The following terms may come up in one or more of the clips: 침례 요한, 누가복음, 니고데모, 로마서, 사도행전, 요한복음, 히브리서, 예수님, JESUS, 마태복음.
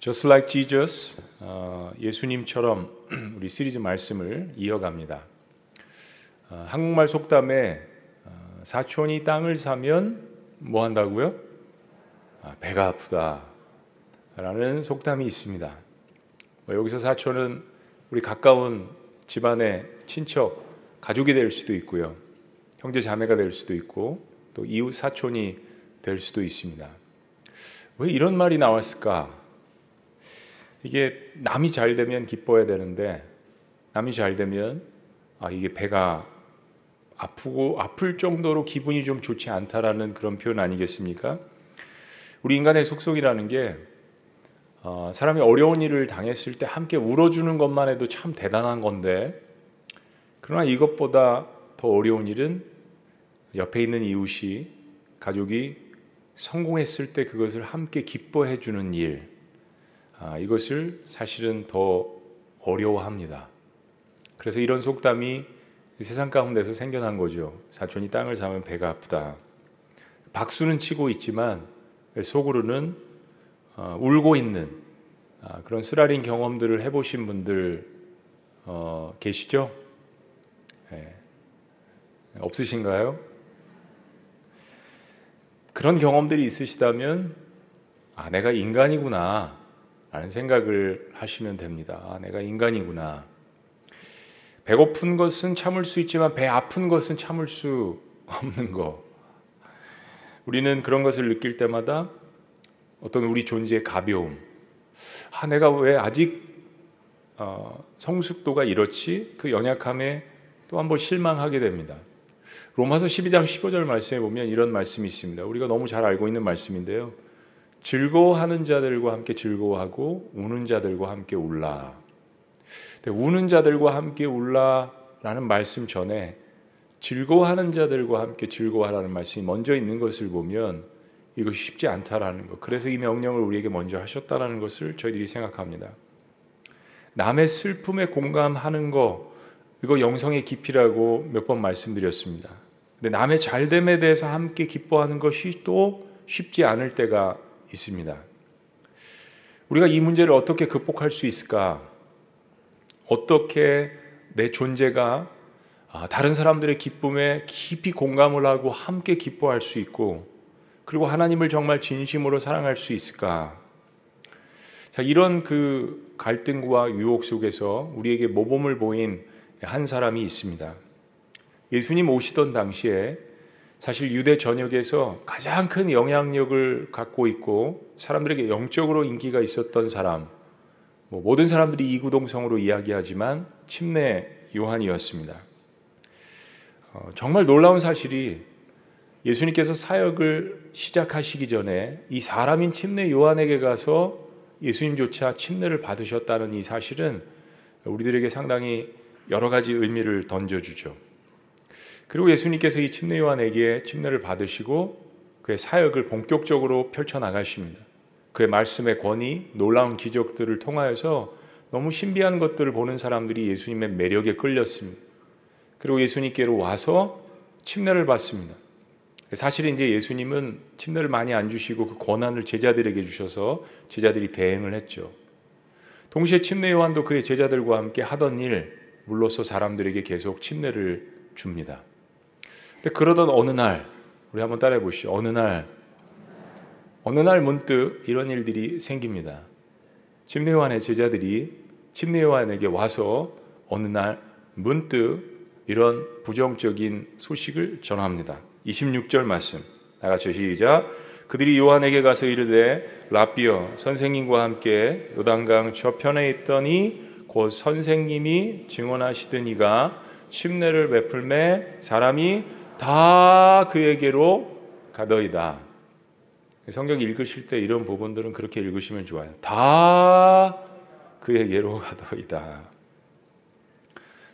Just like Jesus, 예수님처럼 우리 시리즈 말씀을 이어갑니다. 한국말 속담에 사촌이 땅을 사면 뭐 한다고요? 배가 아프다 라는 속담이 있습니다. 여기서 사촌은 우리 가까운 집안의 친척, 가족이 될 수도 있고요, 형제 자매가 될 수도 있고, 또 이웃 사촌이 될 수도 있습니다. 왜 이런 말이 나왔을까? 이게 남이 잘 되면 기뻐해야 되는데, 남이 잘 되면 이게 배가 아프고 아플 정도로 기분이 좀 좋지 않다라는 그런 표현 아니겠습니까? 우리 인간의 속성이라는 게 사람이 어려운 일을 당했을 때 함께 울어주는 것만 해도 참 대단한 건데, 그러나 이것보다 더 어려운 일은 옆에 있는 이웃이, 가족이 성공했을 때 그것을 함께 기뻐해 주는 일, 이것을 사실은 더 어려워합니다. 그래서 이런 속담이 세상 가운데서 생겨난 거죠. 사촌이 땅을 사면 배가 아프다. 박수는 치고 있지만 속으로는 울고 있는 그런 쓰라린 경험들을 해보신 분들 계시죠? 네. 없으신가요? 그런 경험들이 있으시다면 내가 인간이구나 라는 생각을 하시면 됩니다. 내가 인간이구나. 배고픈 것은 참을 수 있지만 배 아픈 것은 참을 수 없는 거. 우리는 그런 것을 느낄 때마다 어떤 우리 존재의 가벼움, 내가 왜 아직 성숙도가 이렇지? 그 연약함에 또 한 번 실망하게 됩니다. 로마서 12장 15절 말씀에 보면 이런 말씀이 있습니다. 우리가 너무 잘 알고 있는 말씀인데요. 즐거워하는 자들과 함께 즐거워하고 우는 자들과 함께 울라. 우는 자들과 함께 울라라는 말씀 전에 즐거워하는 자들과 함께 즐거워하라는 말씀이 먼저 있는 것을 보면 이것이 쉽지 않다라는 것. 그래서 이 명령을 우리에게 먼저 하셨다라는 것을 저희들이 생각합니다. 남의 슬픔에 공감하는 거, 이거 영성의 깊이라고 몇 번 말씀드렸습니다. 근데 남의 잘됨에 대해서 함께 기뻐하는 것이 또 쉽지 않을 때가 있습니다. 우리가 이 문제를 어떻게 극복할 수 있을까? 어떻게 내 존재가 다른 사람들의 기쁨에 깊이 공감을 하고 함께 기뻐할 수 있고, 그리고 하나님을 정말 진심으로 사랑할 수 있을까? 자, 이런 그 갈등과 유혹 속에서 우리에게 모범을 보인 한 사람이 있습니다. 예수님 오시던 당시에 사실 유대 전역에서 가장 큰 영향력을 갖고 있고 사람들에게 영적으로 인기가 있었던 사람, 모든 사람들이 이구동성으로 이야기하지만 침례 요한이었습니다. 정말 놀라운 사실이, 예수님께서 사역을 시작하시기 전에 이 사람인 침례 요한에게 가서 예수님조차 침례를 받으셨다는 이 사실은 우리들에게 상당히 여러 가지 의미를 던져주죠. 그리고 예수님께서 이 침례 요한에게 침례를 받으시고 그의 사역을 본격적으로 펼쳐나가십니다. 그의 말씀의 권위, 놀라운 기적들을 통하여서 너무 신비한 것들을 보는 사람들이 예수님의 매력에 끌렸습니다. 그리고 예수님께로 와서 침례를 받습니다. 사실 이제 예수님은 침례를 많이 안 주시고 그 권한을 제자들에게 주셔서 제자들이 대행을 했죠. 동시에 침례 요한도 그의 제자들과 함께 하던 일, 물로써 사람들에게 계속 침례를 줍니다. 근데 그러던 어느 날, 우리 한번 따라해 보시죠. 어느 날 문득 이런 일들이 생깁니다. 침례 요한의 제자들이 침례 요한에게 와서 어느 날 문득 이런 부정적인 소식을 전합니다. 26절 말씀 나같이 시작. 그들이 요한에게 가서 이르되 라삐여, 선생님과 함께 요단강 저편에 있더니 곧 선생님이 증언하시던 이가 침례를 베풀매 사람이 다 그에게로 가더이다. 성경 읽으실 때 이런 부분들은 그렇게 읽으시면 좋아요. 다 그에게로 가더이다.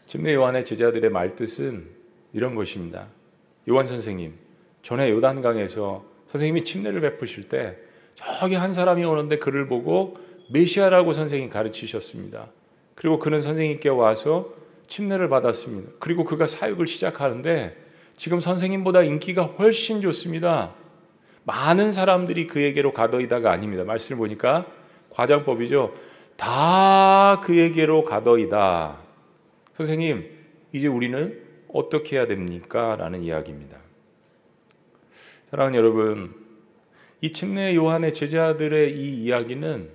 침례 요한의 제자들의 말뜻은 이런 것입니다. 요한 선생님, 전에 요단강에서 선생님이 침례를 베푸실 때 저기 한 사람이 오는데 그를 보고 메시아라고 선생님이 가르치셨습니다. 그리고 그는 선생님께 와서 침례를 받았습니다. 그리고 그가 사역을 시작하는데 지금 선생님보다 인기가 훨씬 좋습니다. 많은 사람들이 그에게로 가더이다가 아닙니다. 말씀을 보니까 과장법이죠. 다 그에게로 가더이다. 선생님, 이제 우리는 어떻게 해야 됩니까? 라는 이야기입니다. 사랑하는 여러분, 이 침례 요한의 제자들의 이 이야기는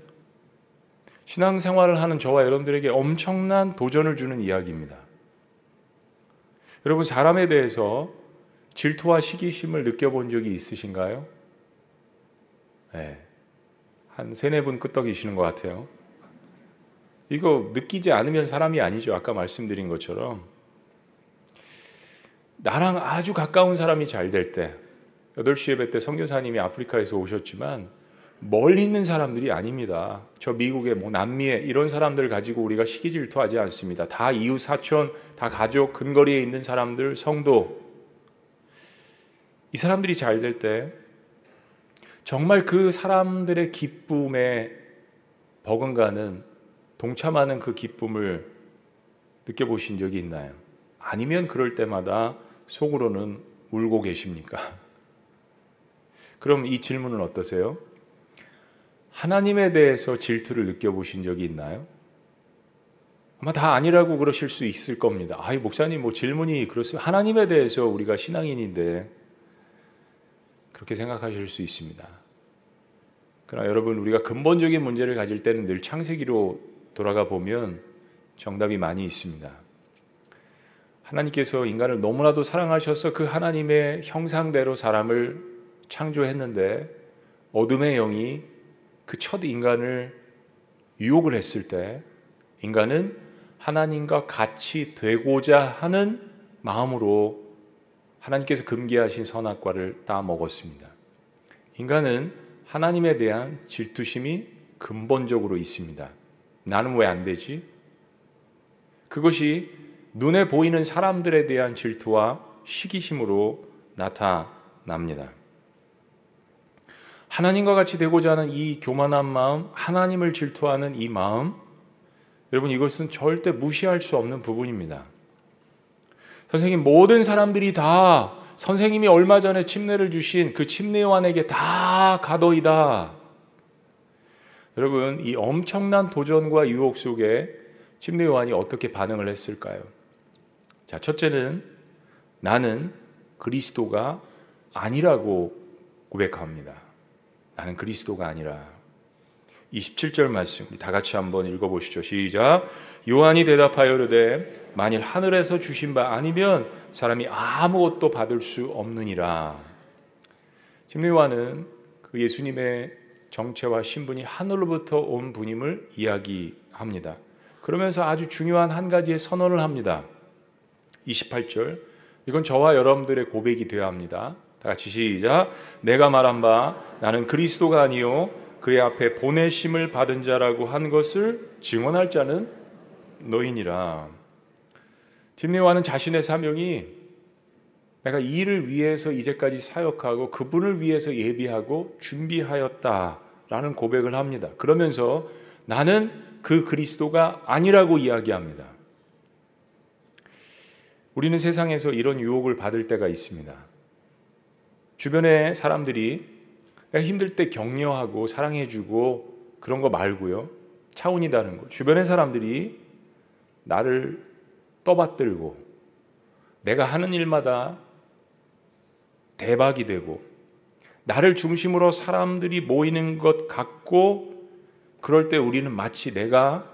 신앙생활을 하는 저와 여러분들에게 엄청난 도전을 주는 이야기입니다. 여러분, 사람에 대해서 질투와 시기심을 느껴본 적이 있으신가요? 네, 한 3-4분 끄떡이시는 것 같아요. 이거 느끼지 않으면 사람이 아니죠. 아까 말씀드린 것처럼 나랑 아주 가까운 사람이 잘 될 때, 8시 예배 때 선교사님이 아프리카에서 오셨지만 멀리 있는 사람들이 아닙니다. 저 미국에 뭐 남미에 이런 사람들 가지고 우리가 시기 질투하지 않습니다. 다 이웃, 사촌, 다 가족, 근거리에 있는 사람들, 성도, 이 사람들이 잘 될 때 정말 그 사람들의 기쁨에 버금가는, 동참하는 그 기쁨을 느껴보신 적이 있나요? 아니면 그럴 때마다 속으로는 울고 계십니까? 그럼 이 질문은 어떠세요? 하나님에 대해서 질투를 느껴보신 적이 있나요? 아마 다 아니라고 그러실 수 있을 겁니다. 아이, 목사님, 뭐 질문이 그렇습니다. 하나님에 대해서 우리가 신앙인인데 그렇게 생각하실 수 있습니다. 그러나 여러분, 우리가 근본적인 문제를 가질 때는 늘 창세기로 돌아가 보면 정답이 많이 있습니다. 하나님께서 인간을 너무나도 사랑하셔서 그 하나님의 형상대로 사람을 창조했는데 어둠의 영이 그 첫 인간을 유혹을 했을 때 인간은 하나님과 같이 되고자 하는 마음으로 하나님께서 금기하신 선악과를 따먹었습니다. 인간은 하나님에 대한 질투심이 근본적으로 있습니다. 나는 왜 안 되지? 그것이 눈에 보이는 사람들에 대한 질투와 시기심으로 나타납니다. 하나님과 같이 되고자 하는 이 교만한 마음, 하나님을 질투하는 이 마음, 여러분, 이것은 절대 무시할 수 없는 부분입니다. 선생님, 모든 사람들이 다 선생님이 얼마 전에 침례를 주신 그 침례 요한에게 다 가더이다. 여러분, 이 엄청난 도전과 유혹 속에 침례 요한이 어떻게 반응을 했을까요? 자, 첫째는 나는 그리스도가 아니라고 고백합니다. 나는 그리스도가 아니라. 27절 말씀 다 같이 한번 읽어보시죠. 시작. 요한이 대답하여 이르되 만일 하늘에서 주신 바 아니면 사람이 아무것도 받을 수 없느니라. 침례 요한은 그 예수님의 정체와 신분이 하늘로부터 온 분임을 이야기합니다. 그러면서 아주 중요한 한 가지의 선언을 합니다. 28절, 이건 저와 여러분들의 고백이 되어야 합니다. 다 같이 시작. 내가 말한 바 나는 그리스도가 아니요 그의 앞에 보내심을 받은 자라고 한 것을 증언할 자는 너희니라. 침례 요한은 자신의 사명이 내가 이를 위해서 이제까지 사역하고 그분을 위해서 예비하고 준비하였다라는 고백을 합니다. 그러면서 나는 그 그리스도가 아니라고 이야기합니다. 우리는 세상에서 이런 유혹을 받을 때가 있습니다. 주변의 사람들이 내가 힘들 때 격려하고 사랑해주고 그런 거 말고요, 차원이다는 거, 주변의 사람들이 나를 떠받들고 내가 하는 일마다 대박이 되고 나를 중심으로 사람들이 모이는 것 같고, 그럴 때 우리는 마치 내가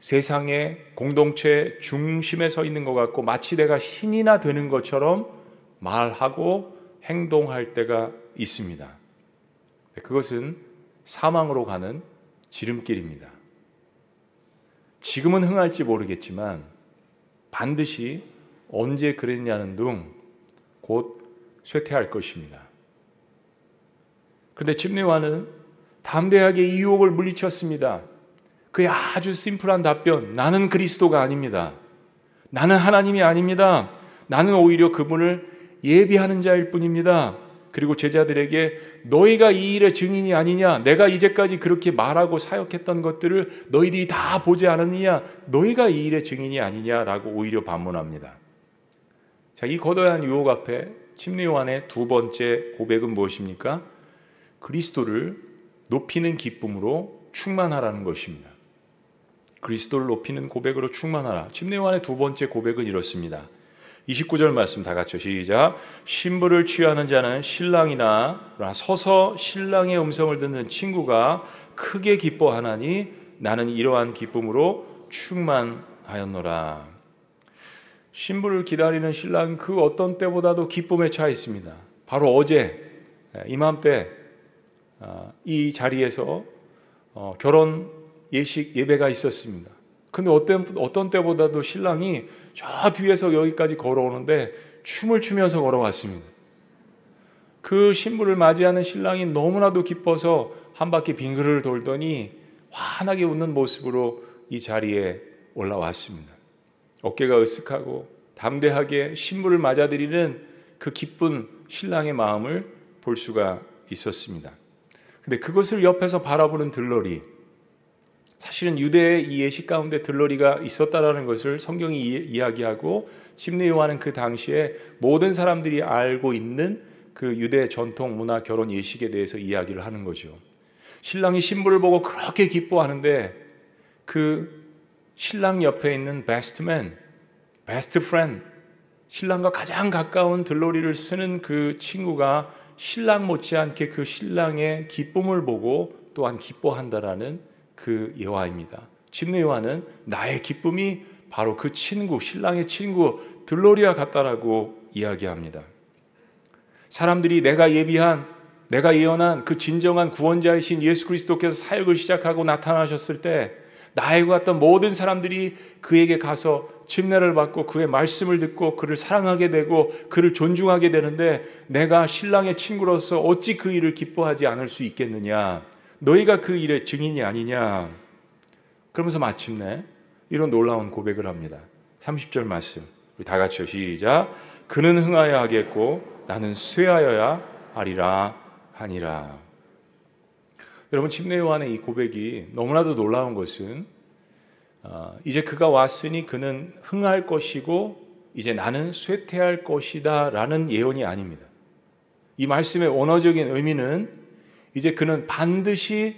세상의 공동체 중심에 서 있는 것 같고 마치 내가 신이나 되는 것처럼 말하고 행동할 때가 있습니다. 그것은 사망으로 가는 지름길입니다. 지금은 흥할지 모르겠지만 반드시 언제 그랬냐는 둥 곧 쇠퇴할 것입니다. 그런데 침례 요한은 담대하게 이 유혹을 물리쳤습니다. 그의 아주 심플한 답변, 나는 그리스도가 아닙니다. 나는 하나님이 아닙니다. 나는 오히려 그분을 예비하는 자일 뿐입니다. 그리고 제자들에게 너희가 이 일의 증인이 아니냐? 내가 이제까지 그렇게 말하고 사역했던 것들을 너희들이 다 보지 않았느냐? 너희가 이 일의 증인이 아니냐라고 오히려 반문합니다. 자, 이 거대한 유혹 앞에 침례 요한의 두 번째 고백은 무엇입니까? 그리스도를 높이는 기쁨으로 충만하라는 것입니다. 그리스도를 높이는 고백으로 충만하라. 침례 요한의 두 번째 고백은 이렇습니다. 29절 말씀 다 같이 시작. 신부를 취하는 자는 신랑이나 서서 신랑의 음성을 듣는 친구가 크게 기뻐하나니 나는 이러한 기쁨으로 충만하였노라. 신부를 기다리는 신랑, 그 어떤 때보다도 기쁨에 차 있습니다. 바로 어제 이맘때 이 자리에서 결혼 예식 예배가 있었습니다. 근데 어떤 때보다도 신랑이 저 뒤에서 여기까지 걸어오는데 춤을 추면서 걸어왔습니다. 그 신부를 맞이하는 신랑이 너무나도 기뻐서 한 바퀴 빙그를 돌더니 환하게 웃는 모습으로 이 자리에 올라왔습니다. 어깨가 으쓱하고 담대하게 신부를 맞아들이는 그 기쁜 신랑의 마음을 볼 수가 있었습니다. 근데 그것을 옆에서 바라보는 들러리, 사실은 유대의 이 예식 가운데 들러리가 있었다라는 것을 성경이 이야기하고 침례 요한은 그 당시에 모든 사람들이 알고 있는 그 유대 전통 문화 결혼 예식에 대해서 이야기를 하는 거죠. 신랑이 신부를 보고 그렇게 기뻐하는데 그 신랑 옆에 있는 베스트맨, 베스트 프렌드, 신랑과 가장 가까운 들러리를 쓰는 그 친구가 신랑 못지않게 그 신랑의 기쁨을 보고 또한 기뻐한다라는 그 예화입니다. 침례 요한은 나의 기쁨이 바로 그 친구, 신랑의 친구 들러리와 같다라고 이야기합니다. 사람들이 내가 예비한, 내가 예언한 그 진정한 구원자이신 예수 그리스도께서 사역을 시작하고 나타나셨을 때 나에 왔던 모든 사람들이 그에게 가서 침례를 받고 그의 말씀을 듣고 그를 사랑하게 되고 그를 존중하게 되는데, 내가 신랑의 친구로서 어찌 그 일을 기뻐하지 않을 수 있겠느냐, 너희가 그 일의 증인이 아니냐. 그러면서 마침내 이런 놀라운 고백을 합니다. 30절 말씀 우리 다 같이요. 시작. 그는 흥하여야 하겠고 나는 쇠하여야 하리라 하니라. 여러분, 침례 요한의 이 고백이 너무나도 놀라운 것은 이제 그가 왔으니 그는 흥할 것이고 이제 나는 쇠퇴할 것이다 라는 예언이 아닙니다. 이 말씀의 원어적인 의미는 이제 그는 반드시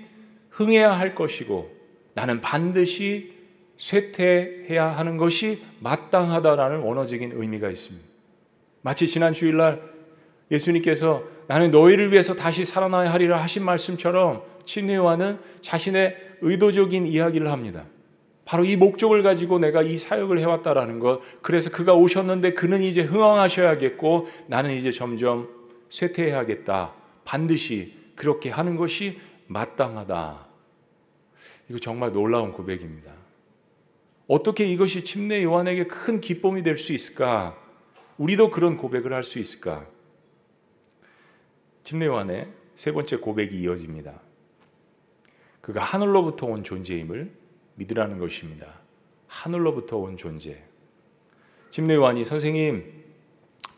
흥해야 할 것이고 나는 반드시 쇠퇴해야 하는 것이 마땅하다라는 원어적인 의미가 있습니다. 마치 지난 주일날 예수님께서 나는 너희를 위해서 다시 살아나야 하리라 하신 말씀처럼 침례 요한은 자신의 의도적인 이야기를 합니다. 바로 이 목적을 가지고 내가 이 사역을 해왔다라는 것, 그래서 그가 오셨는데 그는 이제 흥황하셔야겠고 나는 이제 점점 쇠퇴해야겠다, 반드시 그렇게 하는 것이 마땅하다. 이거 정말 놀라운 고백입니다. 어떻게 이것이 침례 요한에게 큰 기쁨이 될 수 있을까? 우리도 그런 고백을 할 수 있을까? 침례 요한의 세 번째 고백이 이어집니다. 그가 하늘로부터 온 존재임을 믿으라는 것입니다. 하늘로부터 온 존재. 침례 요한이, 선생님,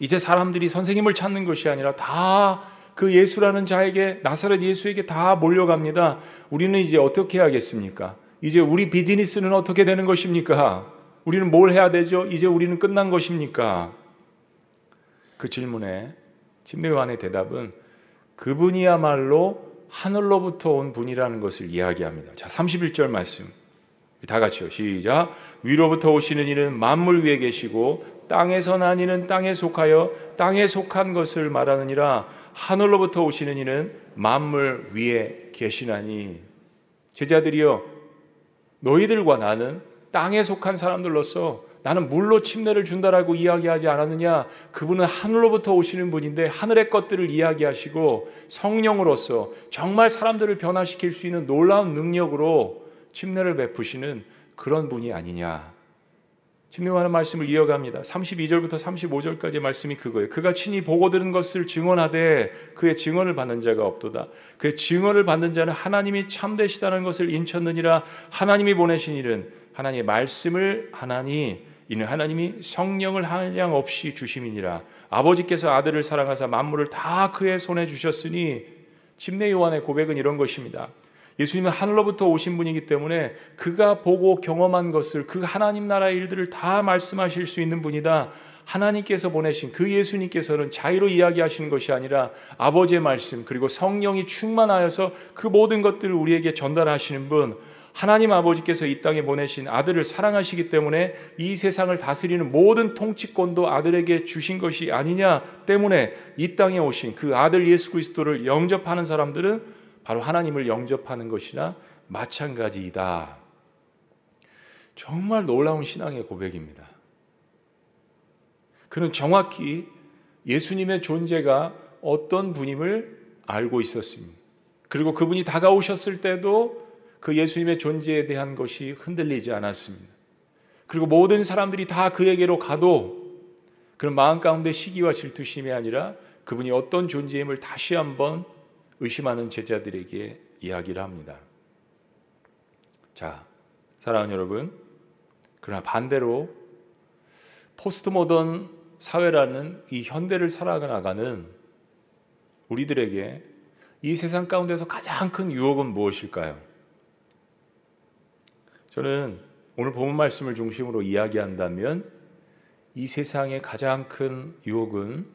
이제 사람들이 선생님을 찾는 것이 아니라 다 그 예수라는 자에게, 나사렛 예수에게 다 몰려갑니다. 우리는 이제 어떻게 해야겠습니까? 이제 우리 비즈니스는 어떻게 되는 것입니까? 우리는 뭘 해야 되죠? 이제 우리는 끝난 것입니까? 그 질문에 침례 요한의 대답은 그분이야말로 하늘로부터 온 분이라는 것을 이야기합니다. 자, 31절 말씀 다 같이요. 시작. 위로부터 오시는 이는 만물 위에 계시고 땅에서 난 이는 땅에 속하여 땅에 속한 것을 말하느니라. 하늘로부터 오시는 이는 만물 위에 계시나니. 제자들이여, 너희들과 나는 땅에 속한 사람들로서 나는 물로 침례를 준다라고 이야기하지 않았느냐? 그분은 하늘로부터 오시는 분인데 하늘의 것들을 이야기하시고 성령으로서 정말 사람들을 변화시킬 수 있는 놀라운 능력으로 침례를 베푸시는 그런 분이 아니냐. 침례 요한의 말씀을 이어갑니다. 32절부터 35절까지의 말씀이 그거예요. 그가 친히 보고 들은 것을 증언하되 그의 증언을 받는 자가 없도다. 그의 증언을 받는 자는 하나님이 참되시다는 것을 인쳤느니라. 하나님이 보내신 일은 하나님의 말씀을 하나니 이는 하나님이 성령을 한량 없이 주심이니라. 아버지께서 아들을 사랑하사 만물을 다 그의 손에 주셨으니. 침례 요한의 고백은 이런 것입니다. 예수님은 하늘로부터 오신 분이기 때문에 그가 보고 경험한 것을, 그 하나님 나라의 일들을 다 말씀하실 수 있는 분이다. 하나님께서 보내신 그 예수님께서는 자의로 이야기하시는 것이 아니라 아버지의 말씀 그리고 성령이 충만하여서 그 모든 것들을 우리에게 전달하시는 분, 하나님 아버지께서 이 땅에 보내신 아들을 사랑하시기 때문에 이 세상을 다스리는 모든 통치권도 아들에게 주신 것이 아니냐 때문에 이 땅에 오신 그 아들 예수 그리스도를 영접하는 사람들은 바로 하나님을 영접하는 것이나 마찬가지이다. 정말 놀라운 신앙의 고백입니다. 그는 정확히 예수님의 존재가 어떤 분임을 알고 있었습니다. 그리고 그분이 다가오셨을 때도 그 예수님의 존재에 대한 것이 흔들리지 않았습니다. 그리고 모든 사람들이 다 그에게로 가도 그런 마음 가운데 시기와 질투심이 아니라 그분이 어떤 존재임을 다시 한번 의심하는 제자들에게 이야기를 합니다. 자, 사랑하는 여러분, 그러나 반대로 포스트모던 사회라는 이 현대를 살아가는 우리들에게 이 세상 가운데서 가장 큰 유혹은 무엇일까요? 저는 오늘 본 말씀을 중심으로 이야기한다면 이 세상의 가장 큰 유혹은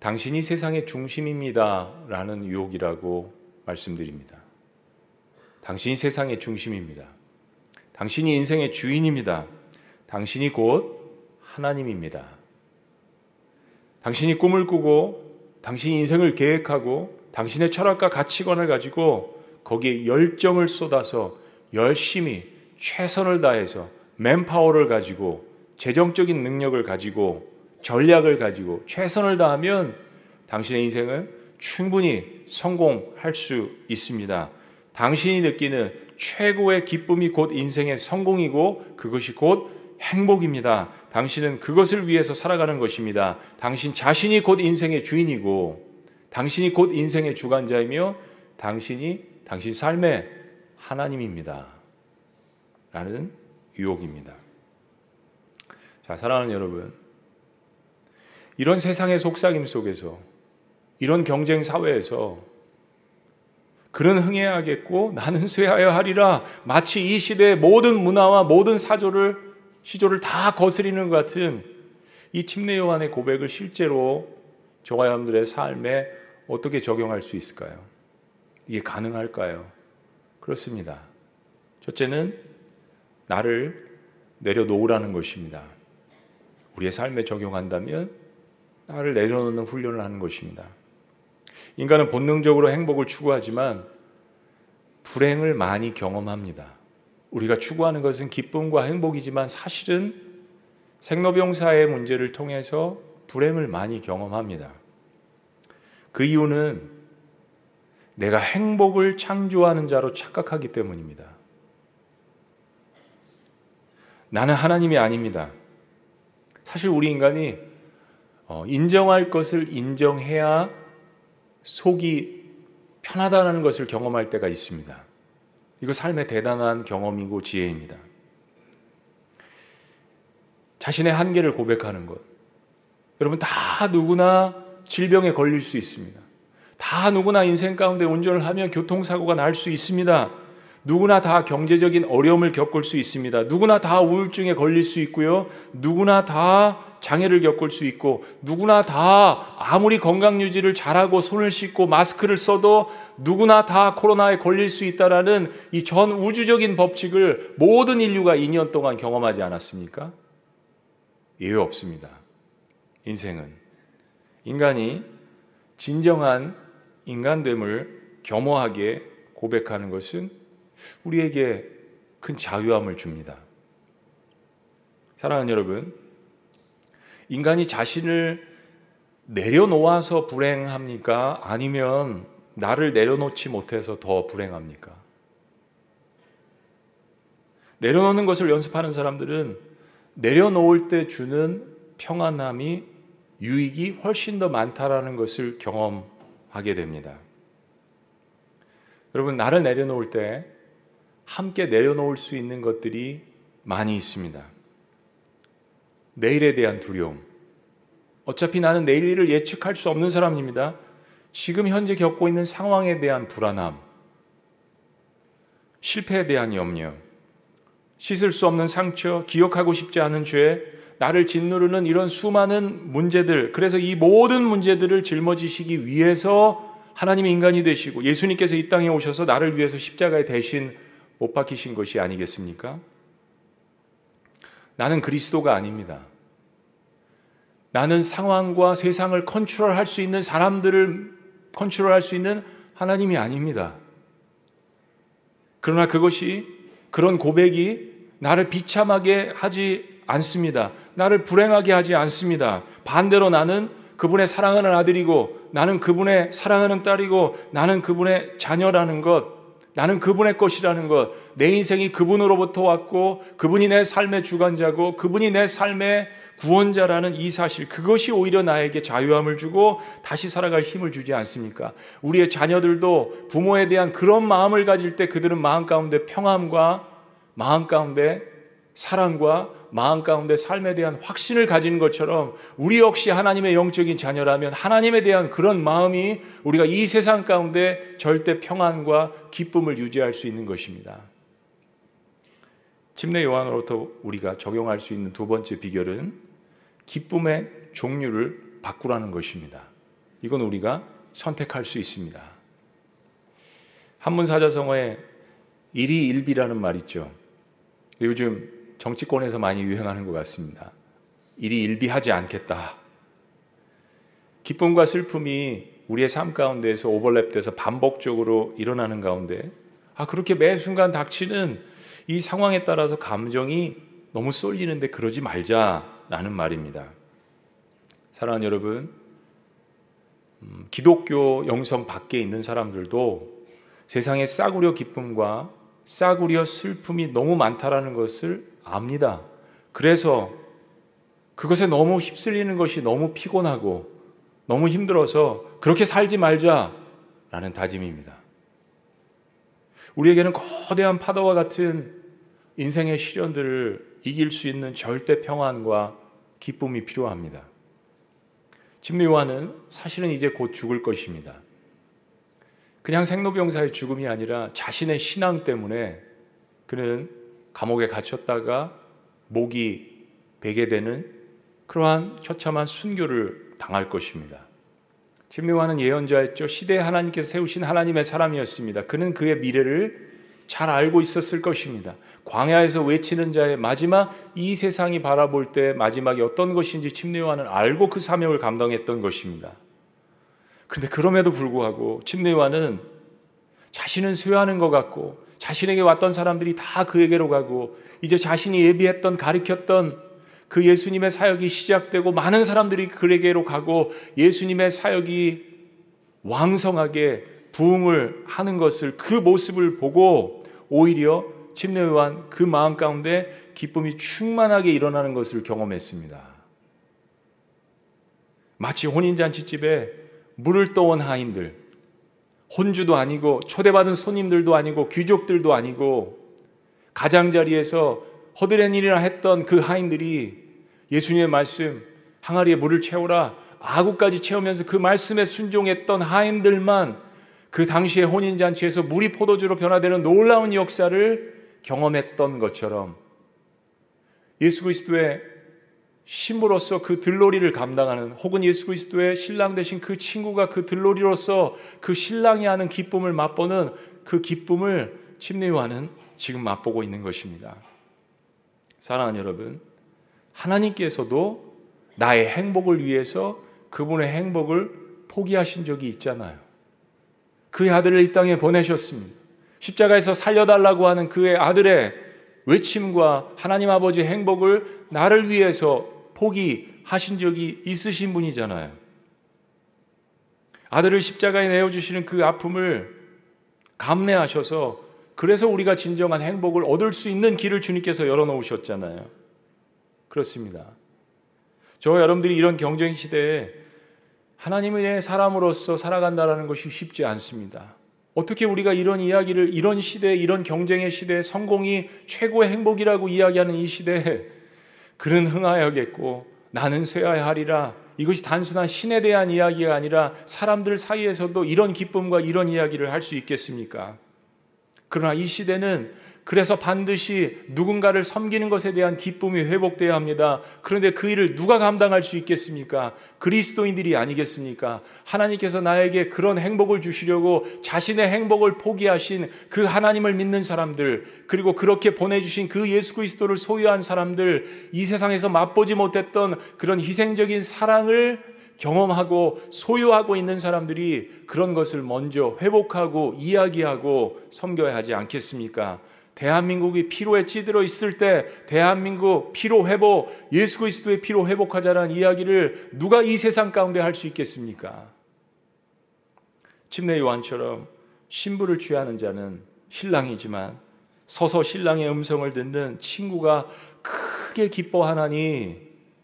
당신이 세상의 중심입니다 라는 유혹이라고 말씀드립니다. 당신이 세상의 중심입니다. 당신이 인생의 주인입니다. 당신이 곧 하나님입니다. 당신이 꿈을 꾸고 당신이 인생을 계획하고 당신의 철학과 가치관을 가지고 거기에 열정을 쏟아서 열심히 최선을 다해서 맨파워를 가지고 재정적인 능력을 가지고 전략을 가지고 최선을 다하면 당신의 인생은 충분히 성공할 수 있습니다. 당신이 느끼는 최고의 기쁨이 곧 인생의 성공이고 그것이 곧 행복입니다. 당신은 그것을 위해서 살아가는 것입니다. 당신 자신이 곧 인생의 주인이고 당신이 곧 인생의 주관자이며 당신이 당신 삶의 하나님입니다 라는 유혹입니다. 자, 사랑하는 여러분, 이런 세상의 속삭임 속에서 이런 경쟁 사회에서 그는 흥해야겠고 나는 쇠하여 하리라 마치 이 시대의 모든 문화와 모든 시조를 다 거스리는 것 같은 이 침례 요한의 고백을 실제로 저와 여러분들의 삶에 어떻게 적용할 수 있을까요? 이게 가능할까요? 그렇습니다. 첫째는 나를 내려놓으라는 것입니다. 우리의 삶에 적용한다면 나를 내려놓는 훈련을 하는 것입니다. 인간은 본능적으로 행복을 추구하지만 불행을 많이 경험합니다. 우리가 추구하는 것은 기쁨과 행복이지만 사실은 생로병 사회의 문제를 통해서 불행을 많이 경험합니다. 그 이유는 내가 행복을 창조하는 자로 착각하기 때문입니다. 나는 하나님이 아닙니다. 사실 우리 인간이 인정할 것을 인정해야 속이 편하다는 것을 경험할 때가 있습니다. 이거 삶의 대단한 경험이고 지혜입니다. 자신의 한계를 고백하는 것. 여러분 다 누구나 질병에 걸릴 수 있습니다. 다 누구나 인생 가운데 운전을 하면 교통사고가 날 수 있습니다. 누구나 다 경제적인 어려움을 겪을 수 있습니다. 누구나 다 우울증에 걸릴 수 있고요. 누구나 다 장애를 겪을 수 있고 누구나 다 아무리 건강 유지를 잘하고 손을 씻고 마스크를 써도 누구나 다 코로나에 걸릴 수 있다라는 이 전 우주적인 법칙을 모든 인류가 2년 동안 경험하지 않았습니까? 예외 없습니다. 인생은 인간이 진정한 인간됨을 겸허하게 고백하는 것은 우리에게 큰 자유함을 줍니다. 사랑하는 여러분, 인간이 자신을 내려놓아서 불행합니까? 아니면 나를 내려놓지 못해서 더 불행합니까? 내려놓는 것을 연습하는 사람들은 내려놓을 때 주는 평안함이 유익이 훨씬 더 많다라는 것을 경험하게 됩니다. 여러분, 나를 내려놓을 때 함께 내려놓을 수 있는 것들이 많이 있습니다. 내일에 대한 두려움. 어차피 나는 내일 일을 예측할 수 없는 사람입니다. 지금 현재 겪고 있는 상황에 대한 불안함. 실패에 대한 염려. 씻을 수 없는 상처, 기억하고 싶지 않은 죄, 나를 짓누르는 이런 수많은 문제들, 그래서 이 모든 문제들을 짊어지시기 위해서 하나님이 인간이 되시고 예수님께서 이 땅에 오셔서 나를 위해서 십자가에 대신 못 박히신 것이 아니겠습니까? 나는 그리스도가 아닙니다. 나는 상황과 세상을 컨트롤할 수 있는 사람들을 컨트롤할 수 있는 하나님이 아닙니다. 그러나 그것이, 그런 고백이 나를 비참하게 하지 않습니다. 나를 불행하게 하지 않습니다. 반대로 나는 그분의 사랑하는 아들이고, 나는 그분의 사랑하는 딸이고, 나는 그분의 자녀라는 것, 나는 그분의 것이라는 것, 내 인생이 그분으로부터 왔고 그분이 내 삶의 주관자고 그분이 내 삶의 구원자라는 이 사실, 그것이 오히려 나에게 자유함을 주고 다시 살아갈 힘을 주지 않습니까? 우리의 자녀들도 부모에 대한 그런 마음을 가질 때 그들은 마음 가운데 평안과 마음 가운데 사랑과 마음 가운데 삶에 대한 확신을 가진 것처럼, 우리 역시 하나님의 영적인 자녀라면 하나님에 대한 그런 마음이 우리가 이 세상 가운데 절대 평안과 기쁨을 유지할 수 있는 것입니다. 침례 요한으로부터 우리가 적용할 수 있는 두 번째 비결은 기쁨의 종류를 바꾸라는 것입니다. 이건 우리가 선택할 수 있습니다. 한문사자성어에 일희일비라는 말 있죠. 요즘 정치권에서 많이 유행하는 것 같습니다. 일희일비하지 않겠다. 기쁨과 슬픔이 우리의 삶 가운데에서 오버랩돼서 반복적으로 일어나는 가운데, 그렇게 매 순간 닥치는 이 상황에 따라서 감정이 너무 쏠리는데 그러지 말자라는 말입니다. 사랑하는 여러분, 기독교 영성 밖에 있는 사람들도 세상에 싸구려 기쁨과 싸구려 슬픔이 너무 많다라는 것을 압니다. 그래서 그것에 너무 휩쓸리는 것이 너무 피곤하고 너무 힘들어서 그렇게 살지 말자라는 다짐입니다. 우리에게는 거대한 파도와 같은 인생의 시련들을 이길 수 있는 절대 평안과 기쁨이 필요합니다. 침례 요한은 사실은 이제 곧 죽을 것입니다. 그냥 생로병사의 죽음이 아니라 자신의 신앙 때문에 그는 감옥에 갇혔다가 목이 베게 되는 그러한 처참한 순교를 당할 것입니다. 침례 요한은 예언자였죠. 시대에 하나님께서 세우신 하나님의 사람이었습니다. 그는 그의 미래를 잘 알고 있었을 것입니다. 광야에서 외치는 자의 마지막, 이 세상이 바라볼 때 마지막이 어떤 것인지 침례 요한은 알고 그 사명을 감당했던 것입니다. 근데 그럼에도 불구하고 침례 요한은 자신은 쇠하는 것 같고, 자신에게 왔던 사람들이 다 그에게로 가고, 이제 자신이 예비했던, 가르쳤던 그 예수님의 사역이 시작되고 많은 사람들이 그에게로 가고 예수님의 사역이 왕성하게 부흥을 하는 것을, 그 모습을 보고 오히려 침례 요한 그 마음 가운데 기쁨이 충만하게 일어나는 것을 경험했습니다. 마치 혼인잔치집에 물을 떠온 하인들, 혼주도 아니고 초대받은 손님들도 아니고 귀족들도 아니고 가장자리에서 허드렛일이나 했던 그 하인들이 예수님의 말씀, 항아리에 물을 채우라, 아구까지 채우면서 그 말씀에 순종했던 하인들만 그 당시의 혼인잔치에서 물이 포도주로 변화되는 놀라운 역사를 경험했던 것처럼, 예수 그리스도의 신부로서 그 들놀이를 감당하는, 혹은 예수 그리스도의 신랑 되신 그 친구가 그 들놀이로서 그 신랑이 하는 기쁨을 맛보는 그 기쁨을 침례 요한은 지금 맛보고 있는 것입니다. 사랑하는 여러분, 하나님께서도 나의 행복을 위해서 그분의 행복을 포기하신 적이 있잖아요. 그의 아들을 이 땅에 보내셨습니다. 십자가에서 살려달라고 하는 그의 아들의 외침과 하나님 아버지의 행복을 나를 위해서 포기하신 적이 있으신 분이잖아요. 아들을 십자가에 내어주시는 그 아픔을 감내하셔서, 그래서 우리가 진정한 행복을 얻을 수 있는 길을 주님께서 열어놓으셨잖아요. 그렇습니다. 저와 여러분들이 이런 경쟁 시대에 하나님의 사람으로서 살아간다는 것이 쉽지 않습니다. 어떻게 우리가 이런 이야기를, 이런 시대에, 이런 경쟁의 시대에 성공이 최고의 행복이라고 이야기하는 이 시대에, 그는 흥하여야겠고 나는 쇠하여 하리라, 이것이 단순한 신에 대한 이야기가 아니라 사람들 사이에서도 이런 기쁨과 이런 이야기를 할 수 있겠습니까? 그러나 이 시대는 그래서 반드시 누군가를 섬기는 것에 대한 기쁨이 회복되어야 합니다. 그런데 그 일을 누가 감당할 수 있겠습니까? 그리스도인들이 아니겠습니까? 하나님께서 나에게 그런 행복을 주시려고 자신의 행복을 포기하신 그 하나님을 믿는 사람들, 그리고 그렇게 보내주신 그 예수 그리스도를 소유한 사람들, 이 세상에서 맛보지 못했던 그런 희생적인 사랑을 경험하고 소유하고 있는 사람들이 그런 것을 먼저 회복하고 이야기하고 섬겨야 하지 않겠습니까? 대한민국이 피로에 찌들어 있을 때 대한민국 피로 회복, 예수 그리스도의 피로 회복하자라는 이야기를 누가 이 세상 가운데 할 수 있겠습니까? 침례 요한처럼 신부를 취하는 자는 신랑이지만 서서 신랑의 음성을 듣는 친구가 크게 기뻐하나니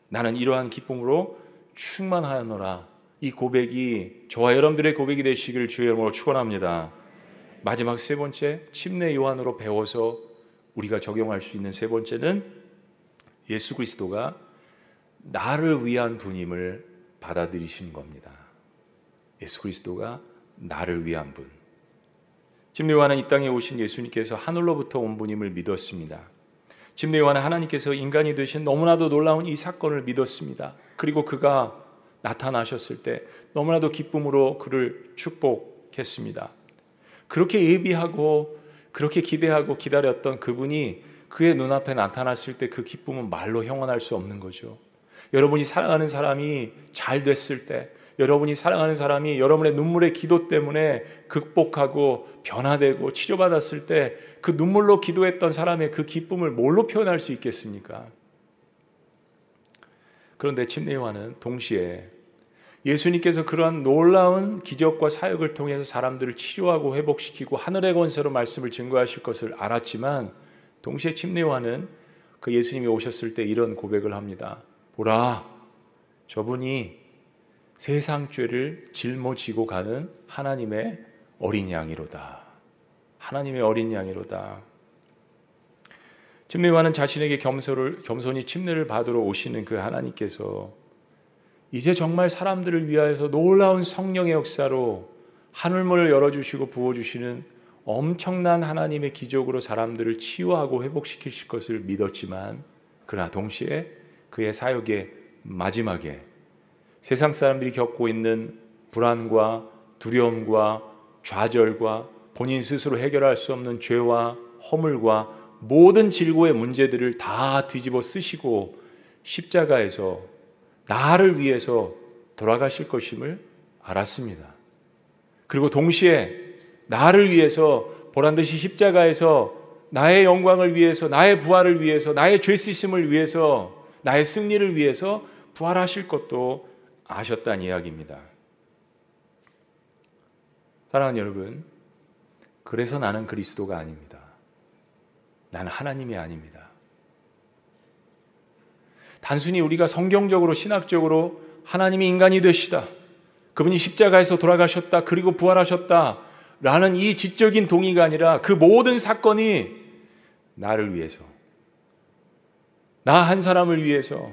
나는 이러한 기쁨으로 충만하노라. 이 고백이 저와 여러분들의 고백이 되시기를 주의 이름으로 축원합니다. 마지막 세 번째, 침례 요한으로 배워서 우리가 적용할 수 있는 세 번째는 예수 그리스도가 나를 위한 분임을 받아들이신 겁니다. 예수 그리스도가 나를 위한 분. 침례 요한은 이 땅에 오신 예수님께서 하늘로부터 온 분임을 믿었습니다. 침례 요한은 하나님께서 인간이 되신 너무나도 놀라운 이 사건을 믿었습니다. 그리고 그가 나타나셨을 때 너무나도 기쁨으로 그를 축복했습니다. 그렇게 예비하고 그렇게 기대하고 기다렸던 그분이 그의 눈앞에 나타났을 때 그 기쁨은 말로 형언할 수 없는 거죠. 여러분이 사랑하는 사람이 잘 됐을 때, 여러분이 사랑하는 사람이 여러분의 눈물의 기도 때문에 극복하고 변화되고 치료받았을 때 그 눈물로 기도했던 사람의 그 기쁨을 뭘로 표현할 수 있겠습니까? 그런데 침례 요한은 동시에 예수님께서 그러한 놀라운 기적과 사역을 통해서 사람들을 치료하고 회복시키고 하늘의 권세로 말씀을 증거하실 것을 알았지만 동시에 침례 요한은 그 예수님이 오셨을 때 이런 고백을 합니다. 보라, 저분이 세상 죄를 짊어지고 가는 하나님의 어린 양이로다. 하나님의 어린 양이로다. 침례 요한은 자신에게 겸손히 침례를 받으러 오시는 그 하나님께서 이제 정말 사람들을 위하여서 놀라운 성령의 역사로 하늘문을 열어주시고 부어주시는 엄청난 하나님의 기적으로 사람들을 치유하고 회복시키실 것을 믿었지만, 그러나 동시에 그의 사역의 마지막에 세상 사람들이 겪고 있는 불안과 두려움과 좌절과 본인 스스로 해결할 수 없는 죄와 허물과 모든 질고의 문제들을 다 뒤집어 쓰시고 십자가에서 나를 위해서 돌아가실 것임을 알았습니다. 그리고 동시에 나를 위해서 보란듯이 십자가에서 나의 영광을 위해서, 나의 부활을 위해서, 나의 죄 씻음을 위해서, 나의 승리를 위해서 부활하실 것도 아셨다는 이야기입니다. 사랑하는 여러분, 그래서 나는 그리스도가 아닙니다. 나는 하나님이 아닙니다. 단순히 우리가 성경적으로 신학적으로 하나님이 인간이 되시다, 그분이 십자가에서 돌아가셨다, 그리고 부활하셨다 라는 이 지적인 동의가 아니라 그 모든 사건이 나를 위해서, 나 한 사람을 위해서,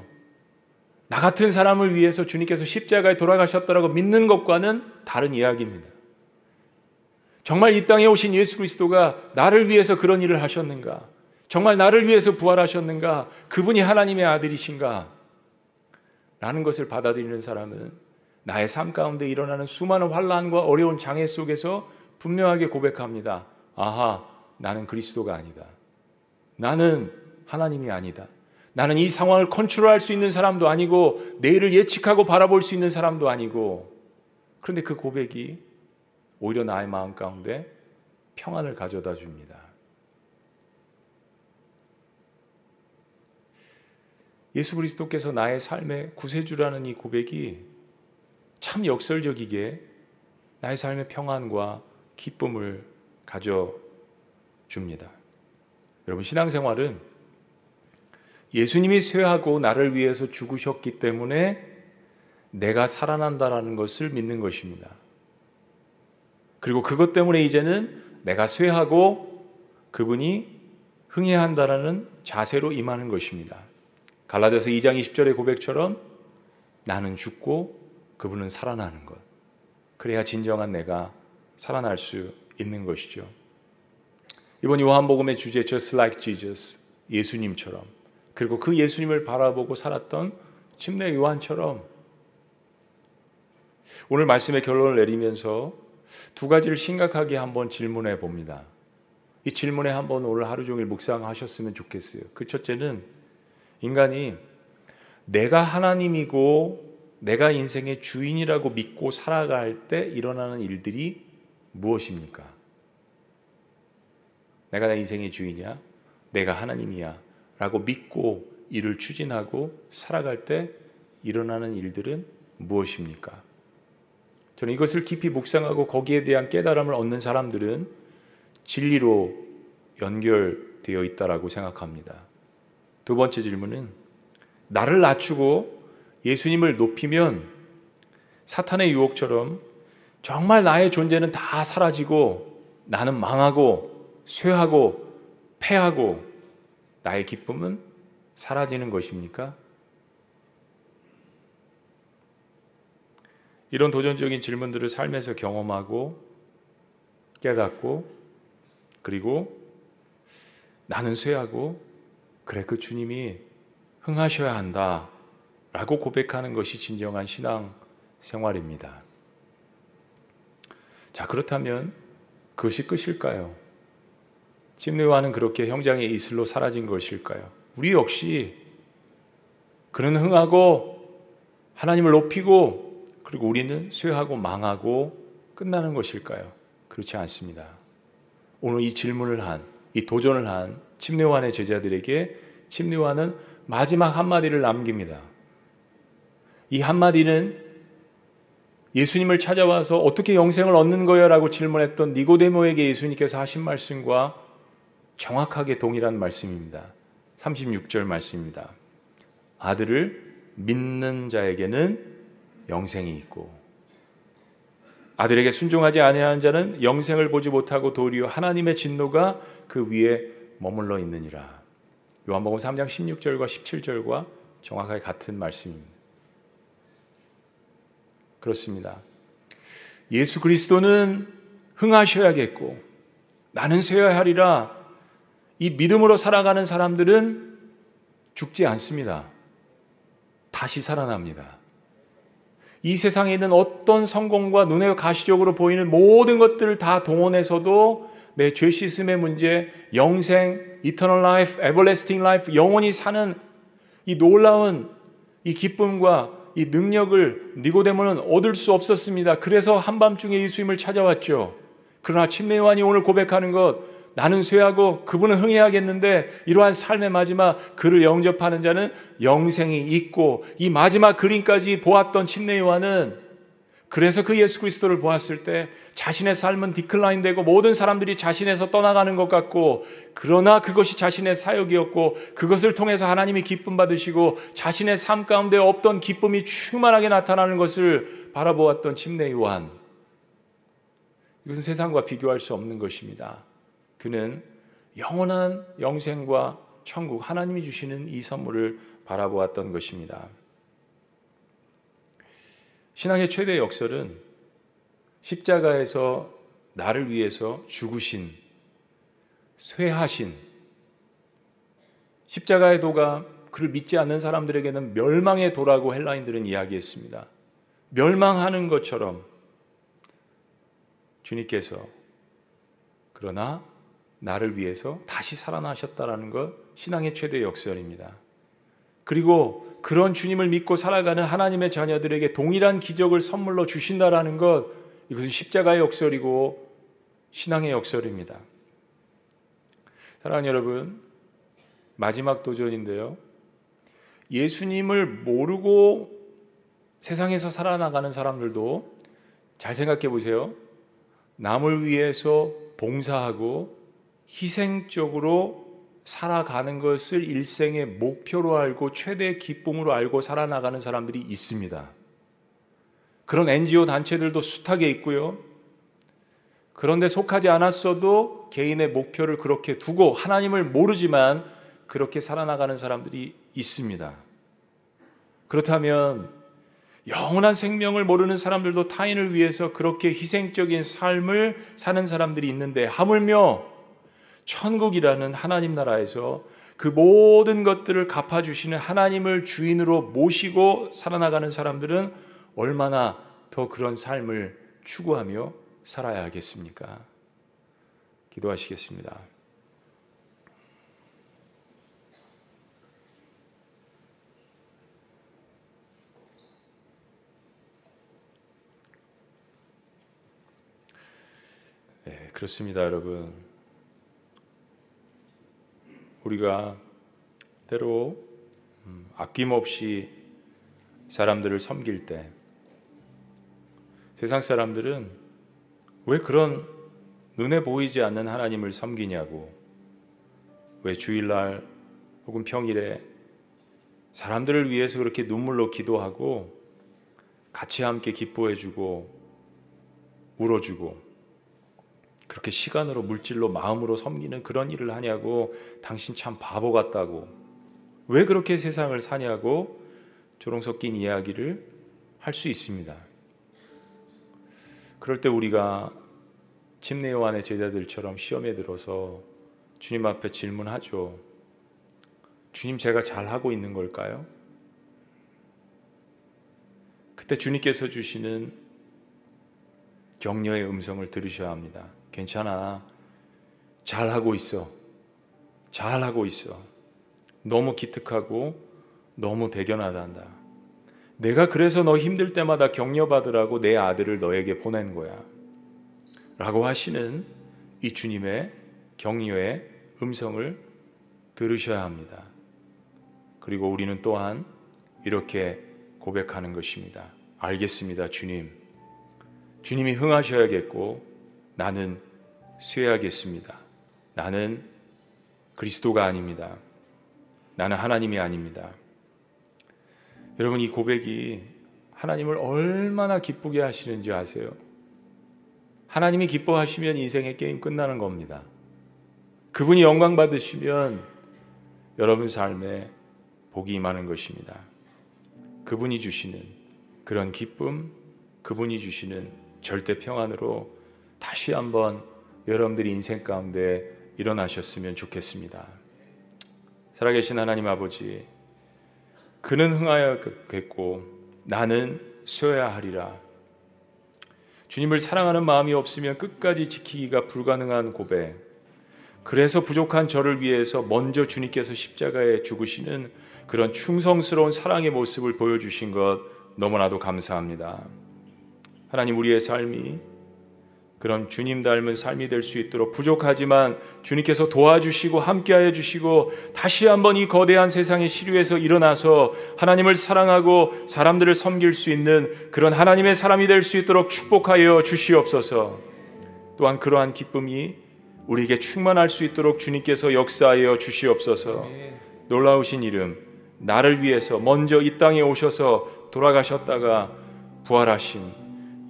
나 같은 사람을 위해서 주님께서 십자가에 돌아가셨다라고 믿는 것과는 다른 이야기입니다. 정말 이 땅에 오신 예수 그리스도가 나를 위해서 그런 일을 하셨는가? 정말 나를 위해서 부활하셨는가? 그분이 하나님의 아들이신가? 라는 것을 받아들이는 사람은 나의 삶 가운데 일어나는 수많은 환난과 어려운 장애 속에서 분명하게 고백합니다. 아하, 나는 그리스도가 아니다. 나는 하나님이 아니다. 나는 이 상황을 컨트롤할 수 있는 사람도 아니고 내일을 예측하고 바라볼 수 있는 사람도 아니고. 그런데 그 고백이 오히려 나의 마음 가운데 평안을 가져다 줍니다. 예수 그리스도께서 나의 삶의 구세주라는 이 고백이 참 역설적이게 나의 삶의 평안과 기쁨을 가져줍니다. 여러분, 신앙생활은 예수님이 쇠하고 나를 위해서 죽으셨기 때문에 내가 살아난다라는 것을 믿는 것입니다. 그리고 그것 때문에 이제는 내가 쇠하고 그분이 흥해한다라는 자세로 임하는 것입니다. 갈라디아서 2장 20절의 고백처럼 나는 죽고 그분은 살아나는 것. 그래야 진정한 내가 살아날 수 있는 것이죠. 이번 요한복음의 주제 Just like Jesus, 예수님처럼, 그리고 그 예수님을 바라보고 살았던 침례 요한처럼 오늘 말씀의 결론을 내리면서 두 가지를 심각하게 한번 질문해 봅니다. 이 질문에 한번 오늘 하루 종일 묵상하셨으면 좋겠어요. 그 첫째는, 인간이 내가 하나님이고 내가 인생의 주인이라고 믿고 살아갈 때 일어나는 일들이 무엇입니까? 내가 내 인생의 주인이야, 내가 하나님이야 라고 믿고 일을 추진하고 살아갈 때 일어나는 일들은 무엇입니까? 저는 이것을 깊이 묵상하고 거기에 대한 깨달음을 얻는 사람들은 진리로 연결되어 있다라고 생각합니다. 두 번째 질문은, 나를 낮추고 예수님을 높이면 사탄의 유혹처럼 정말 나의 존재는 다 사라지고 나는 망하고 쇠하고 패하고 나의 기쁨은 사라지는 것입니까? 이런 도전적인 질문들을 삶에서 경험하고 깨닫고, 그리고 나는 쇠하고 그래 그 주님이 흥하셔야 한다 라고 고백하는 것이 진정한 신앙 생활입니다. 자, 그렇다면 그것이 끝일까요? 침례 요한은 그렇게 형장의 이슬로 사라진 것일까요? 우리 역시 그는 흥하고 하나님을 높이고 그리고 우리는 쇠하고 망하고 끝나는 것일까요? 그렇지 않습니다. 오늘 이 질문을 한, 이 도전을 한 침례 요한의 제자들에게 침례 요한은 마지막 한마디를 남깁니다. 이 한마디는 예수님을 찾아와서 어떻게 영생을 얻는 거야? 라고 질문했던 니고데모에게 예수님께서 하신 말씀과 정확하게 동일한 말씀입니다. 36절 말씀입니다. 아들을 믿는 자에게는 영생이 있고 아들에게 순종하지 아니하는 자는 영생을 보지 못하고 도리어 하나님의 진노가 그 위에 머물러 있느니라. 요한복음 3장 16절과 17절과 정확하게 같은 말씀입니다. 그렇습니다. 예수 그리스도는 흥하셔야겠고 나는 쇠야 하리라. 이 믿음으로 살아가는 사람들은 죽지 않습니다. 다시 살아납니다. 이 세상에 있는 어떤 성공과 눈에 가시적으로 보이는 모든 것들을 다 동원해서도 내 죄 씻음의 문제, 영생, 이터널 라이프, 에버래스팅 라이프, 영원히 사는 이 놀라운 이 기쁨과 이 능력을 니고데모는 얻을 수 없었습니다. 그래서 한밤중에 예수님을 찾아왔죠. 그러나 침례 요한이 오늘 고백하는 것, 나는 쇠하고 그분은 흥해야겠는데 이러한 삶의 마지막 그를 영접하는 자는 영생이 있고, 이 마지막 그림까지 보았던 침례 요한은 그래서 그 예수 그리스도를 보았을 때 자신의 삶은 디클라인되고 모든 사람들이 자신에서 떠나가는 것 같고, 그러나 그것이 자신의 사역이었고 그것을 통해서 하나님이 기쁨 받으시고 자신의 삶 가운데 없던 기쁨이 충만하게 나타나는 것을 바라보았던 침례 요한, 이것은 세상과 비교할 수 없는 것입니다. 그는 영원한 영생과 천국, 하나님이 주시는 이 선물을 바라보았던 것입니다. 신앙의 최대의 역설은 십자가에서 나를 위해서 죽으신, 쇠하신, 십자가의 도가 그를 믿지 않는 사람들에게는 멸망의 도라고 헬라인들은 이야기했습니다. 멸망하는 것처럼 주님께서 그러나 나를 위해서 다시 살아나셨다라는 것, 신앙의 최대의 역설입니다. 그리고 그런 주님을 믿고 살아가는 하나님의 자녀들에게 동일한 기적을 선물로 주신다라는 것, 이것은 십자가의 역설이고 신앙의 역설입니다. 사랑하는 여러분, 마지막 도전인데요, 예수님을 모르고 세상에서 살아나가는 사람들도 잘 생각해 보세요. 남을 위해서 봉사하고 희생적으로 살아가는 것을 일생의 목표로 알고 최대의 기쁨으로 알고 살아나가는 사람들이 있습니다. 그런 NGO 단체들도 숱하게 있고요. 그런데 속하지 않았어도 개인의 목표를 그렇게 두고 하나님을 모르지만 그렇게 살아나가는 사람들이 있습니다. 그렇다면 영원한 생명을 모르는 사람들도 타인을 위해서 그렇게 희생적인 삶을 사는 사람들이 있는데, 하물며 천국이라는 하나님 나라에서 그 모든 것들을 갚아주시는 하나님을 주인으로 모시고 살아나가는 사람들은 얼마나 더 그런 삶을 추구하며 살아야 하겠습니까? 기도하시겠습니다. 네, 그렇습니다, 여러분. 우리가 때로 아낌없이 사람들을 섬길 때 세상 사람들은 왜 그런 눈에 보이지 않는 하나님을 섬기냐고, 왜 주일날 혹은 평일에 사람들을 위해서 그렇게 눈물로 기도하고 같이 함께 기뻐해주고 울어주고 그렇게 시간으로 물질로 마음으로 섬기는 그런 일을 하냐고, 당신 참 바보 같다고, 왜 그렇게 세상을 사냐고 조롱 섞인 이야기를 할 수 있습니다. 그럴 때 우리가 침례 요한의 제자들처럼 시험에 들어서 주님 앞에 질문하죠. 주님, 제가 잘하고 있는 걸까요? 그때 주님께서 주시는 격려의 음성을 들으셔야 합니다. 괜찮아. 잘하고 있어. 잘하고 있어. 너무 기특하고 너무 대견하단다. 내가 그래서 너 힘들 때마다 격려받으라고 내 아들을 너에게 보낸 거야. 라고 하시는 이 주님의 격려의 음성을 들으셔야 합니다. 그리고 우리는 또한 이렇게 고백하는 것입니다. 알겠습니다, 주님. 주님이 흥하셔야겠고 나는 쇠하겠습니다. 나는 그리스도가 아닙니다. 나는 하나님이 아닙니다. 여러분, 이 고백이 하나님을 얼마나 기쁘게 하시는지 아세요? 하나님이 기뻐하시면 인생의 게임 끝나는 겁니다. 그분이 영광 받으시면 여러분 삶에 복이 임하는 것입니다. 그분이 주시는 그런 기쁨, 그분이 주시는 절대 평안으로 다시 한번 여러분들이 인생 가운데 일어나셨으면 좋겠습니다. 살아계신 하나님 아버지, 그는 흥하여야겠고 나는 쇠야 하리라. 주님을 사랑하는 마음이 없으면 끝까지 지키기가 불가능한 고백, 그래서 부족한 저를 위해서 먼저 주님께서 십자가에 죽으시는 그런 충성스러운 사랑의 모습을 보여주신 것 너무나도 감사합니다. 하나님, 우리의 삶이 그런 주님 닮은 삶이 될 수 있도록 부족하지만 주님께서 도와주시고 함께하여 주시고 다시 한번 이 거대한 세상의 시류에서 일어나서 하나님을 사랑하고 사람들을 섬길 수 있는 그런 하나님의 사람이 될 수 있도록 축복하여 주시옵소서. 또한 그러한 기쁨이 우리에게 충만할 수 있도록 주님께서 역사하여 주시옵소서. 놀라우신 이름, 나를 위해서 먼저 이 땅에 오셔서 돌아가셨다가 부활하신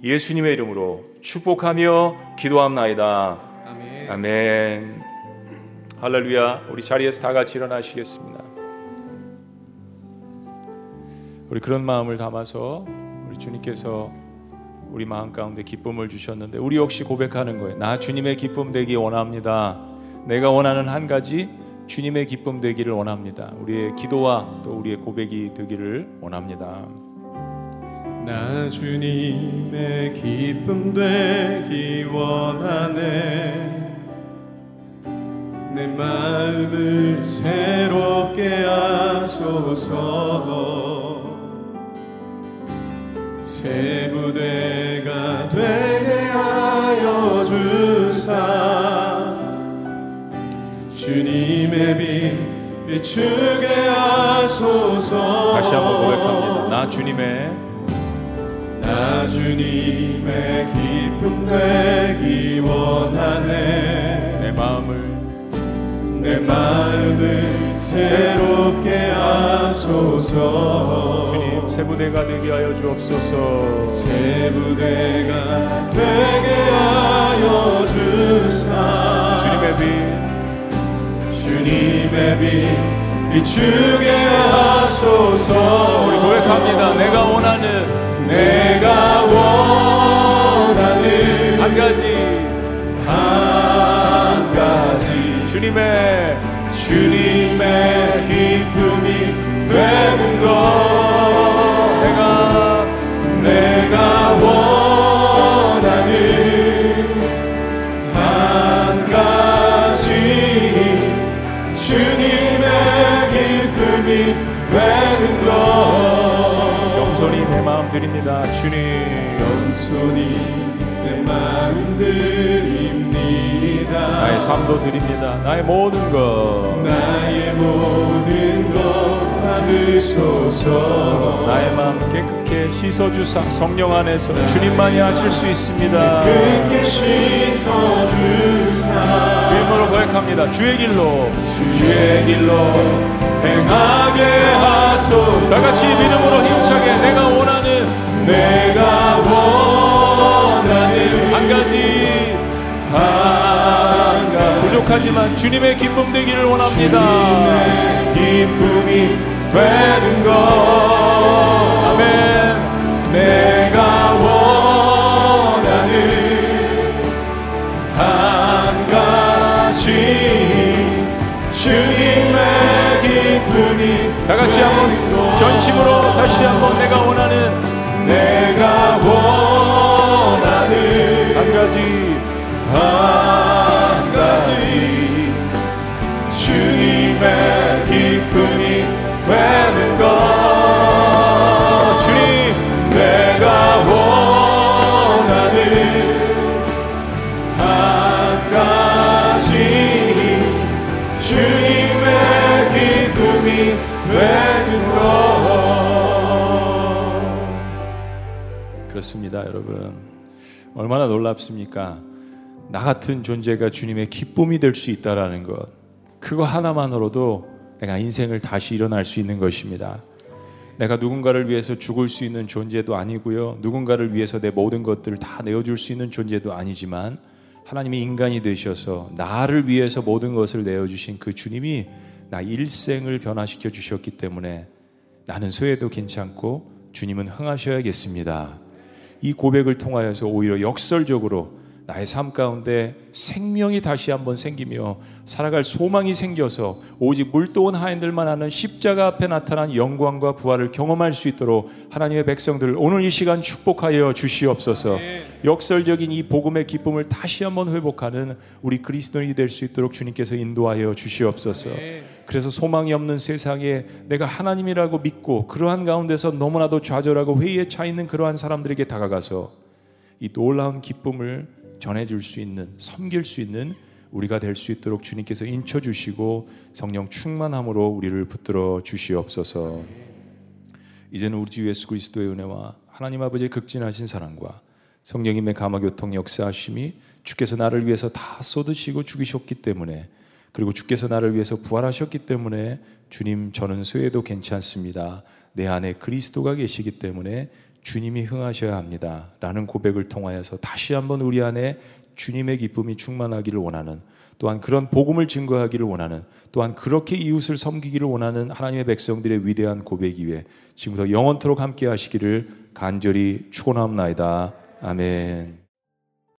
예수님의 이름으로 축복하며 기도합나이다. 아멘. 아멘. 할렐루야. 우리 자리에서 다 같이 일어나시겠습니다. 우리 그런 마음을 담아서 우리 주님께서 우리 마음 가운데 기쁨을 주셨는데 우리 역시 고백하는 거예요. 나 주님의 기쁨 되기 원합니다. 내가 원하는 한 가지, 주님의 기쁨 되기를 원합니다. 우리의 기도와 또 우리의 고백이 되기를 원합니다. 나 주님의 기쁨 되기 원하네. 내 마음을 새롭게 하소서. 새 무대가 되게 하여 주사. 주님의 빛 비추게 하소서. 다시 한번 고백합니다. 나 주님의, 나 주님의 기쁨 되기 원하네. 내 마음을 새롭게 하소서. 주님, 새 무대가 되게 하여 주옵소서. 새 무대가 되게 하여 주사. 주님의 빛 비추게 하소서. 우리 고백합니다. 내가 원하는 한 가지 주님의 기쁨이 되는 것, 내가 원하는 한 가지, 주님의 기쁨이 되는 것. 겸손히 내 마음 드립니다. 주님, 겸손히 내 마음 드립니다. 나의 삶도 드립니다. 나의 모든 것 받으소서. 나의 마음 깨끗게 씻어주사. 성령 안에서 주님만이 하실 수 있습니다. 깨끗게 씻어주사. 주의 말로 고백합니다. 주의 길로 행하게 하소서. 다같이 믿음으로 힘차게 내가 원하는 한 가지, 부족하지만 주님의 기쁨 되기를 원합니다. 주님의 기쁨이 되는 것. 아멘. 내가 원하는 한 가지, 주님의 기쁨이. 다같이 한번 전심으로 다시 한번 내가 원하는 한 가지, 주님의 기쁨이 되는 것. 주님, 내가 원하는 한 가지, 주님의 기쁨이 되는 것. 그렇습니다, 여러분. 얼마나 놀랍습니까? 나 같은 존재가 주님의 기쁨이 될 수 있다라는 것, 그거 하나만으로도 내가 인생을 다시 일어날 수 있는 것입니다. 내가 누군가를 위해서 죽을 수 있는 존재도 아니고요, 누군가를 위해서 내 모든 것들을 다 내어줄 수 있는 존재도 아니지만, 하나님이 인간이 되셔서 나를 위해서 모든 것을 내어주신 그 주님이 나 일생을 변화시켜 주셨기 때문에 나는 소외도 괜찮고 주님은 흥하셔야겠습니다. 이 고백을 통하여서 오히려 역설적으로 나의 삶 가운데 생명이 다시 한번 생기며 살아갈 소망이 생겨서 오직 물도원 하인들만 아는 십자가 앞에 나타난 영광과 부활을 경험할 수 있도록 하나님의 백성들을 오늘 이 시간 축복하여 주시옵소서. 역설적인 이 복음의 기쁨을 다시 한번 회복하는 우리 그리스도인이 될 수 있도록 주님께서 인도하여 주시옵소서. 그래서 소망이 없는 세상에 내가 하나님이라고 믿고 그러한 가운데서 너무나도 좌절하고 회의에 차 있는 그러한 사람들에게 다가가서 이 놀라운 기쁨을 전해줄 수 있는, 섬길 수 있는 우리가 될 수 있도록 주님께서 인쳐주시고 성령 충만함으로 우리를 붙들어 주시옵소서. 이제는 우리 주 예수 그리스도의 은혜와 하나님 아버지의 극진하신 사랑과 성령님의 감화교통 역사하심이 주께서 나를 위해서 다 쏟으시고 죽이셨기 때문에, 그리고 주께서 나를 위해서 부활하셨기 때문에 주님 저는 쇠해도 괜찮습니다. 내 안에 그리스도가 계시기 때문에 주님이 흥하셔야 합니다. 라는 고백을 통하여서 다시 한번 우리 안에 주님의 기쁨이 충만하기를 원하는, 또한 그런 복음을 증거하기를 원하는, 또한 그렇게 이웃을 섬기기를 원하는 하나님의 백성들의 위대한 고백 위에 지금부터 영원토록 함께 하시기를 간절히 축원합니다. 아멘.